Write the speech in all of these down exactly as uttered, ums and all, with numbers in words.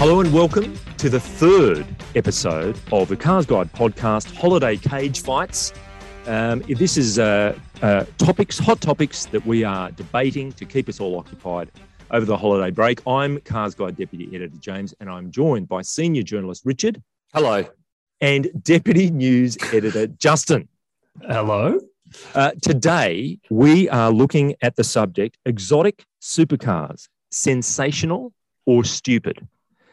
Hello and welcome to the third episode of the Cars Guide podcast, Holiday Cage Fights. Um, this is uh, uh, topics, hot topics that we are debating to keep us all occupied over the holiday break. I'm Cars Guide Deputy Editor James, and I'm joined by Senior Journalist Richard. Hello. And Deputy News Editor Justin. Hello. Uh, today, we are looking at the subject, exotic supercars, sensational or stupid?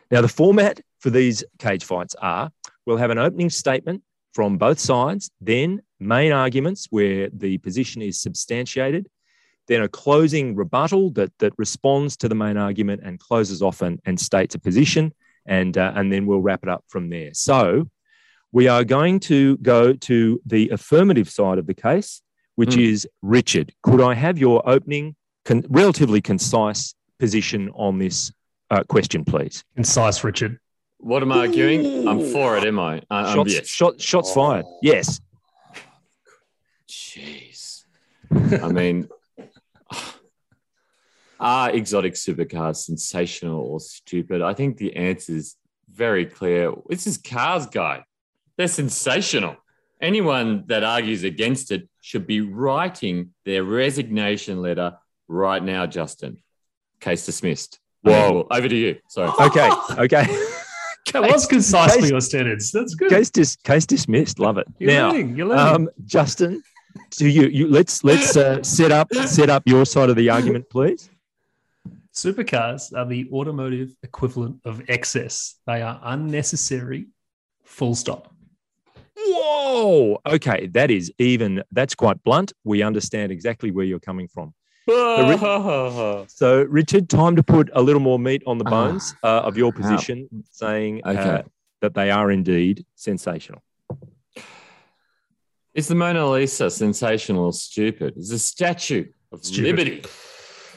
Now, the format for these cage fights are, we'll have an opening statement from both sides, then main arguments where the position is substantiated, then a closing rebuttal that, that responds to the main argument and closes off and, and states a position, and, uh, and then we'll wrap it up from there. So we are going to go to the affirmative side of the case, which mm. is, Richard, could I have your opening, con- relatively concise position on this uh, question, please? Concise, Richard. What am I arguing? Ooh. I'm for it, am I? Uh, shots um, yes. shot, shots oh. fired, yes. Jeez. I mean, are exotic supercars sensational or stupid? I think the answer is very clear. This is Cars Guide. They're sensational. Anyone that argues against it should be writing their resignation letter right now, Justin. Case dismissed. Whoa. Over to you. Sorry. Okay. Okay. That was concisely your sentence. That's good. Case, dis- case dismissed. Love it. You're now, learning. You're learning. Um, Justin, do you, you let's let's uh, set up set up your side of the argument, please. Supercars are the automotive equivalent of excess. They are unnecessary. Full stop. Whoa. Okay. That is even, that's quite blunt. We understand exactly where you're coming from. So, so Richard, time to put a little more meat on the bones uh, of your position, wow. saying okay. uh, that they are indeed sensational. Is the Mona Lisa sensational or stupid? Is the Statue of stupid. Liberty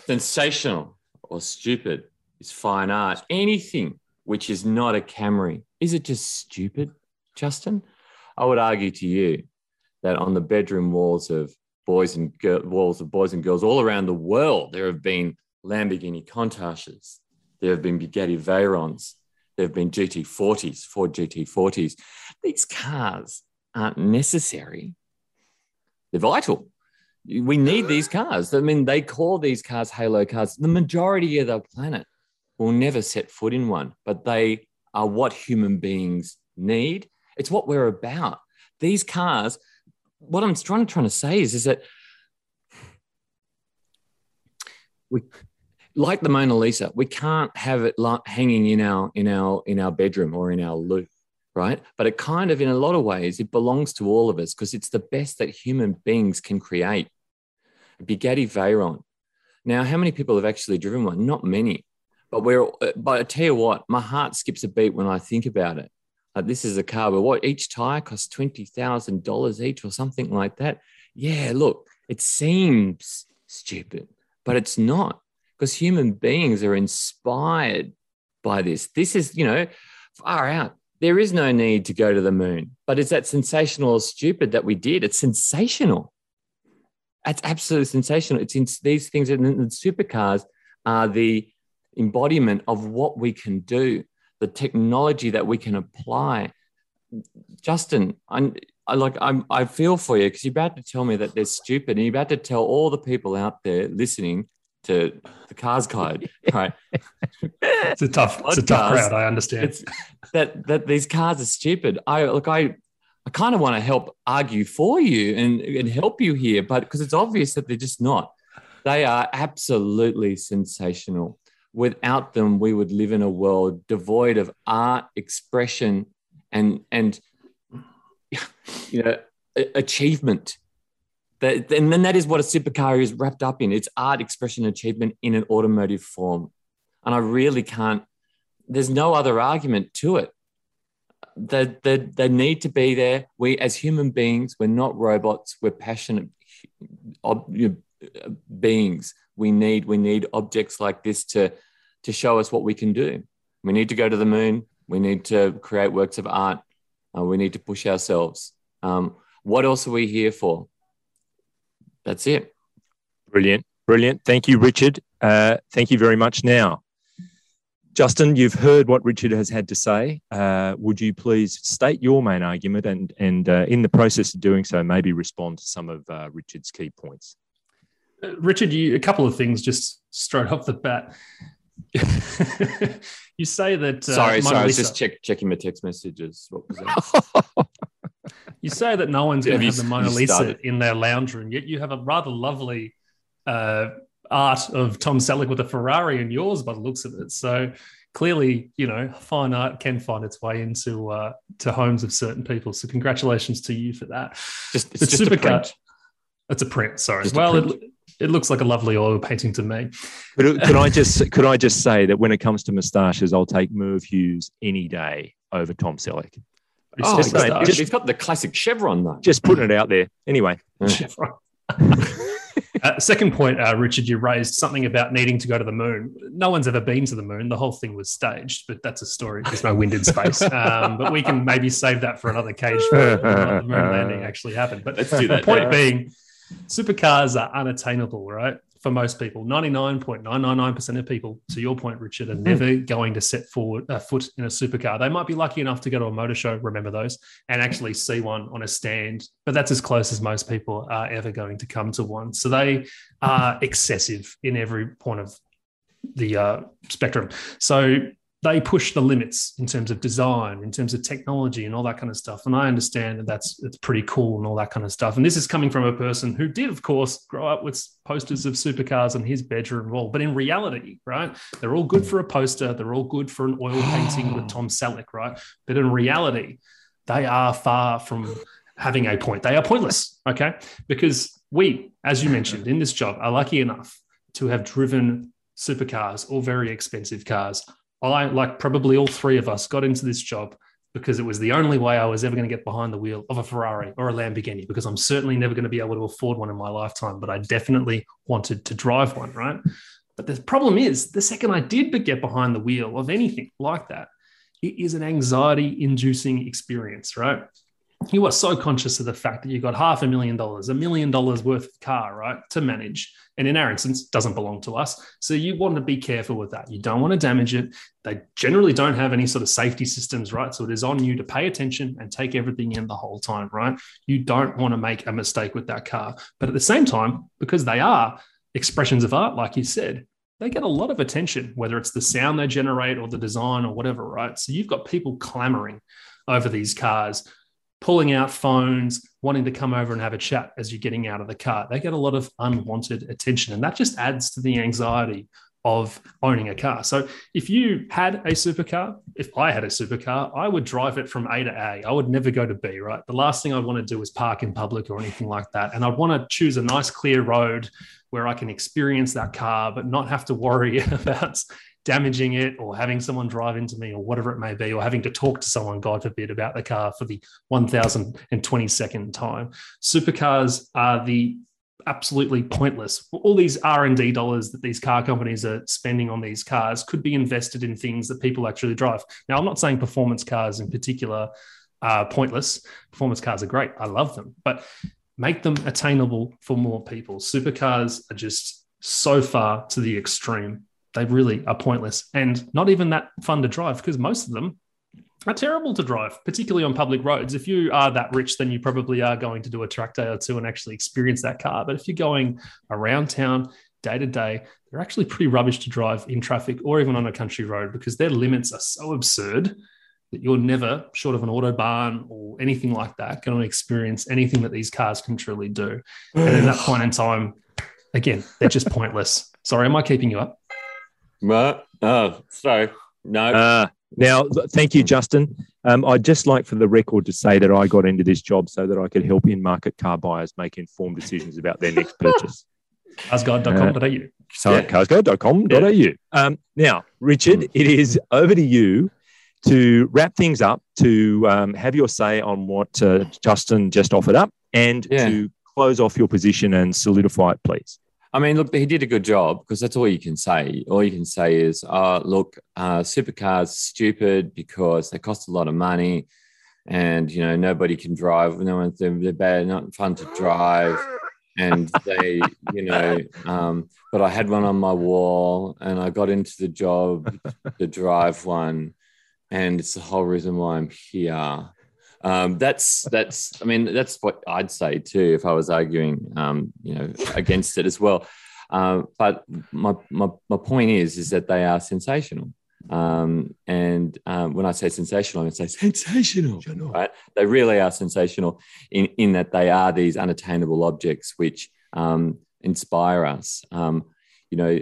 sensational or stupid? Is fine art anything which is not a Camry? Is it just stupid, Justin? I would argue to you that on the bedroom walls of boys and girl, walls of boys and girls all around the world, there have been Lamborghini Countachs, there have been Bugatti Veyrons, there have been G T forties, Ford G T forties. These cars aren't necessary. They're vital. We need these cars. I mean, they call these cars halo cars. The majority of the planet will never set foot in one, but they are what human beings need. It's what we're about. These cars, what I'm trying, trying to say is, is that we, like the Mona Lisa, we can't have it hanging in our in our in our bedroom or in our loo, right? But it kind of, in a lot of ways, it belongs to all of us because it's the best that human beings can create. Bugatti Veyron. Now, how many people have actually driven one? Not many. But we're. But I tell you what, my heart skips a beat when I think about it. Like, this is a car, but what, each tyre costs twenty thousand dollars each or something like that. Yeah, look, it seems stupid, but it's not, because human beings are inspired by this. This is, you know, far out. There is no need to go to the moon, but is that sensational or stupid that we did? It's sensational. It's absolutely sensational. It's in these things, and the supercars are the embodiment of what we can do, the technology that we can apply. Justin, I'm, I like I'm, I feel for you, because you're about to tell me that they're stupid, and you're about to tell all the people out there listening to the Cars Guide. Right? It's a tough, it's a tough crowd. I understand that that these cars are stupid. I look, I, I kind of want to help argue for you and and help you here, but because it's obvious that they're just not. They are absolutely sensational. Without them, we would live in a world devoid of art, expression, and and you know, achievement. That, and then that is what a supercar is wrapped up in. It's art, expression, achievement in an automotive form. And I really can't. There's no other argument to it. They, they, they need to be there. We, as human beings, we're not robots. We're passionate beings. We need we need objects like this to, to show us what we can do. We need to go to the moon. We need to create works of art. Uh, we need to push ourselves. Um, what else are we here for? That's it. Brilliant. Brilliant. Thank you, Richard. Uh, thank you very much. Now, Justin, you've heard what Richard has had to say. Uh, would you please state your main argument and, and uh, in the process of doing so, maybe respond to some of uh, Richard's key points? Uh, Richard, you, a couple of things just straight off the bat. You say that... Uh, sorry, Mona sorry, Lisa, I was just check, checking my text messages. What was that? You say that no one's yeah, going to have the Mona Lisa started. in their lounge room, yet you have a rather lovely... Uh, art of Tom Selleck with a Ferrari in yours by the looks of it. So clearly, you know, fine art can find its way into uh, to homes of certain people. So congratulations to you for that. Just, it's, it's just a print. It's a print, sorry. Just well, print. It, it looks like a lovely oil painting to me. Could, could, I just, could I just say that when it comes to moustaches, I'll take Merv Hughes any day over Tom Selleck. He's oh, just, mate, just, he's got the classic chevron, though. Just putting it out there. Anyway. Chevron. Uh, second point, uh, Richard, you raised something about needing to go to the moon. No one's ever been to the moon. The whole thing was staged, but that's a story. There's no wind in space. Um, but we can maybe save that for another cage for the moon landing actually happened. But let's do that. The point now. being, supercars are unattainable, right? For most people, ninety-nine point nine nine nine percent of people, to your point, Richard, are never going to set forward a uh, foot in a supercar. They might be lucky enough to go to a motor show, remember those, and actually see one on a stand, but that's as close as most people are ever going to come to one. So they are excessive in every point of the uh, spectrum. So they push the limits in terms of design, in terms of technology and all that kind of stuff. And I understand that that's it's pretty cool and all that kind of stuff. And this is coming from a person who did, of course, grow up with posters of supercars on his bedroom wall. But in reality, right, they're all good for a poster. They're all good for an oil painting with Tom Selleck, right? But in reality, they are far from having a point. They are pointless, okay? Because we, as you mentioned, in this job are lucky enough to have driven supercars or very expensive cars. I, like probably all three of us, got into this job because it was the only way I was ever going to get behind the wheel of a Ferrari or a Lamborghini, because I'm certainly never going to be able to afford one in my lifetime, but I definitely wanted to drive one, right? But the problem is, the second I did get behind the wheel of anything like that, it is an anxiety-inducing experience, right? You are so conscious of the fact that you've got half a million dollars, a million dollars worth of car, right, to manage. And in our instance, doesn't belong to us. So you want to be careful with that. You don't want to damage it. They generally don't have any sort of safety systems, right? So it is on you to pay attention and take everything in the whole time, right? You don't want to make a mistake with that car. But at the same time, because they are expressions of art, like you said, they get a lot of attention, whether it's the sound they generate or the design or whatever, right? So you've got people clamoring over these cars, pulling out phones, wanting to come over and have a chat as you're getting out of the car. They get a lot of unwanted attention, and that just adds to the anxiety of owning a car. So if you had a supercar, if I had a supercar, I would drive it from A to A. I would never go to B, right? The last thing I'd want to do is park in public or anything like that. And I'd want to choose a nice clear road where I can experience that car, but not have to worry about damaging it or having someone drive into me or whatever it may be, or having to talk to someone, God forbid, about the car for the one thousand twenty-second time. Supercars are the absolutely pointless. All these R and D dollars that these car companies are spending on these cars could be invested in things that people actually drive. Now, I'm not saying performance cars in particular are pointless. Performance cars are great. I love them. But make them attainable for more people. Supercars are just so far to the extreme. They really are pointless and not even that fun to drive, because most of them are terrible to drive, particularly on public roads. If you are that rich, then you probably are going to do a track day or two and actually experience that car. But if you're going around town day to day, they're actually pretty rubbish to drive in traffic or even on a country road, because their limits are so absurd that you're never, short of an autobahn or anything like that, going to experience anything that these cars can truly do. And at that point in time, again, they're just pointless. Sorry, am I keeping you up? Well, oh, sorry. No. Uh, now, thank you, Justin. Um, I'd just like for the record to say that I got into this job so that I could help in-market car buyers make informed decisions about their next purchase. cars guide dot com dot a u. Uh, sorry, yeah. cars guide dot com dot a u. Yeah. Um, now, Richard, it is over to you to wrap things up, to um, have your say on what uh, Justin just offered up, and yeah. to close off your position and solidify it, please. I mean, look, he did a good job, because that's all you can say. All you can say is, oh, look, uh, supercars stupid because they cost a lot of money and, you know, nobody can drive. No one's, they're bad, not fun to drive. and they, you know, um, but I had one on my wall, and I got into the job to drive one, and it's the whole reason why I'm here. Um, that's that's I mean that's what I'd say too if I was arguing um, you know against it as well. Uh, but my, my my point is is that they are sensational. Um, and um, when I say sensational, I say sensational, right? They really are sensational in, in that they are these unattainable objects which um, inspire us. Um, you know,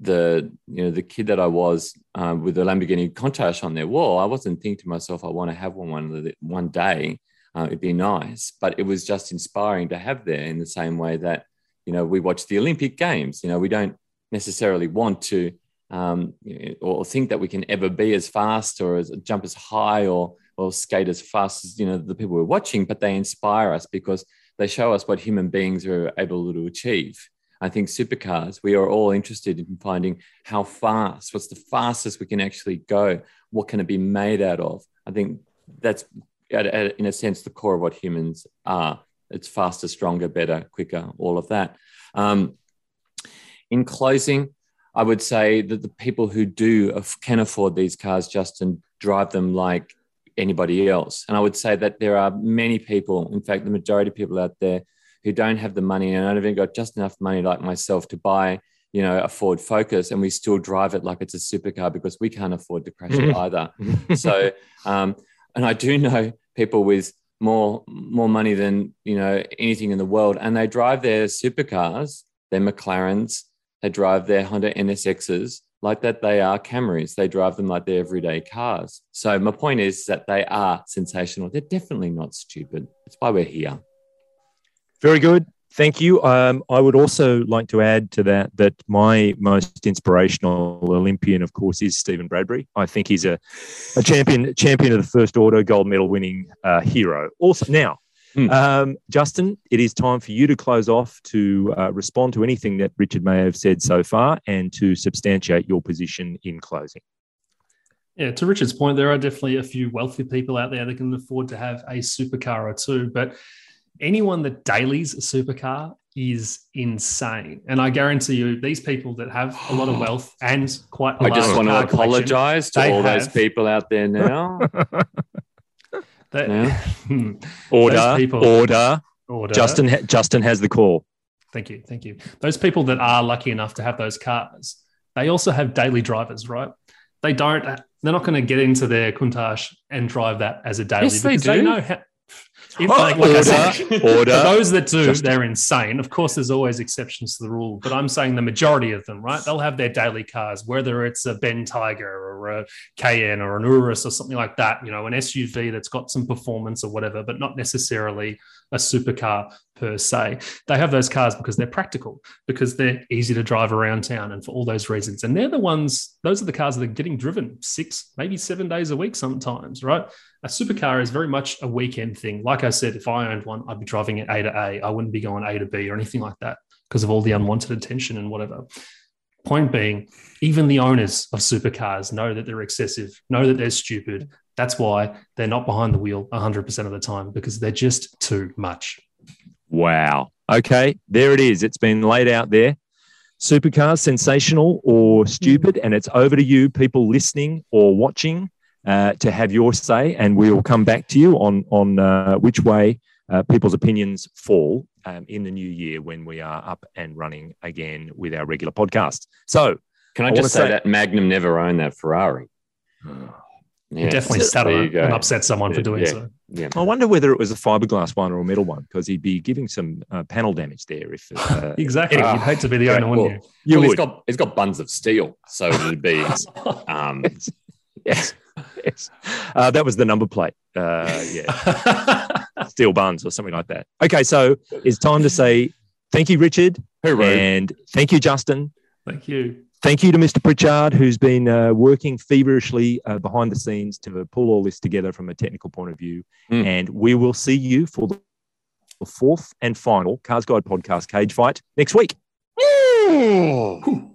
the you know the kid that I was um, with the Lamborghini Countach on their wall, I wasn't thinking to myself, I want to have one one, one day. Uh, it'd be nice, but it was just inspiring to have there in the same way that you know we watch the Olympic Games. You know, we don't necessarily want to. Um, or think that we can ever be as fast or as jump as high or or skate as fast as you know the people we're watching, but they inspire us because they show us what human beings are able to achieve. I think supercars, we are all interested in finding how fast, what's the fastest we can actually go, what can it be made out of? I think that's at, at, in a sense the core of what humans are. It's faster, stronger, better, quicker, all of that. Um, in closing, I would say that the people who do can afford these cars, Justin, drive them like anybody else. And I would say that there are many people, in fact, the majority of people out there who don't have the money and haven't even got just enough money like myself to buy, you know, a Ford Focus, and we still drive it like it's a supercar because we can't afford to crash it either. So, um, and I do know people with more, more money than, you know, anything in the world, and they drive their supercars, their McLarens, they drive their Honda N S Xs like that they are Camrys. They drive them like they're everyday cars. So my point is that they are sensational. They're definitely not stupid. That's why we're here. Very good. Thank you. Um, I would also like to add to that that my most inspirational Olympian, of course, is Stephen Bradbury. I think he's a, a champion champion of the first order, gold medal winning uh, hero. Also, now, Mm. Um, Justin, it is time for you to close off to uh, respond to anything that Richard may have said so far and to substantiate your position in closing. Yeah, to Richard's point, there are definitely a few wealthy people out there that can afford to have a supercar or two, but anyone that dailies a supercar is insane. And I guarantee you, these people that have a lot of wealth and quite a I large just want car to apologise to all have... those people out there now. That, yeah. order, people, order, order. Justin, ha- Justin has the call. Thank you, thank you. Those people that are lucky enough to have those cars, they also have daily drivers, right? They don't. They're not going to get into their Countach and drive that as a daily. Yes, they do. They know how, if, oh, like, like order, I said, order. For those that do, Justin. They're insane. Of course, there's always exceptions to the rule, but I'm saying the majority of them, right? They'll have their daily cars, whether it's a Ben Tiger or a Cayenne or an Urus or something like that, you know, an S U V that's got some performance or whatever, but not necessarily a supercar per se. They have those cars because they're practical, because they're easy to drive around town and for all those reasons. And they're the ones, those are the cars that are getting driven six, maybe seven days a week sometimes, right? A supercar is very much a weekend thing. Like I said, if I owned one, I'd be driving it A to A. I wouldn't be going A to B or anything like that because of all the unwanted attention and whatever. Point being, even the owners of supercars know that they're excessive, know that they're stupid. That's why they're not behind the wheel one hundred percent of the time, because they're just too much. Wow. Okay, there it is. It's been laid out there. Supercars, sensational or stupid, and it's over to you, people listening or watching, uh, to have your say, and we'll come back to you on, on uh, which way uh, people's opinions fall um, in the new year when we are up and running again with our regular podcast. So can I, I just say, say that Magnum never owned that Ferrari? Yeah, definitely settle and upset someone yeah, for doing yeah, so. Yeah. I wonder whether it was a fiberglass one or a metal one, because he'd be giving some uh, panel damage there. If uh, exactly, anyway, uh, you'd hate to be the owner, wouldn't you? You well, would. It's got it's got buns of steel, so it would be. Um, yes, yes. Uh, that was the number plate. Uh, yeah, steel buns or something like that. Okay, so it's time to say thank you, Richard, Hooray. And thank you, Justin. Thank you. Thank you to Mister Pritchard, who's been uh, working feverishly uh, behind the scenes to pull all this together from a technical point of view. Mm. And we will see you for the fourth and final Cars Guide podcast cage fight next week. Mm.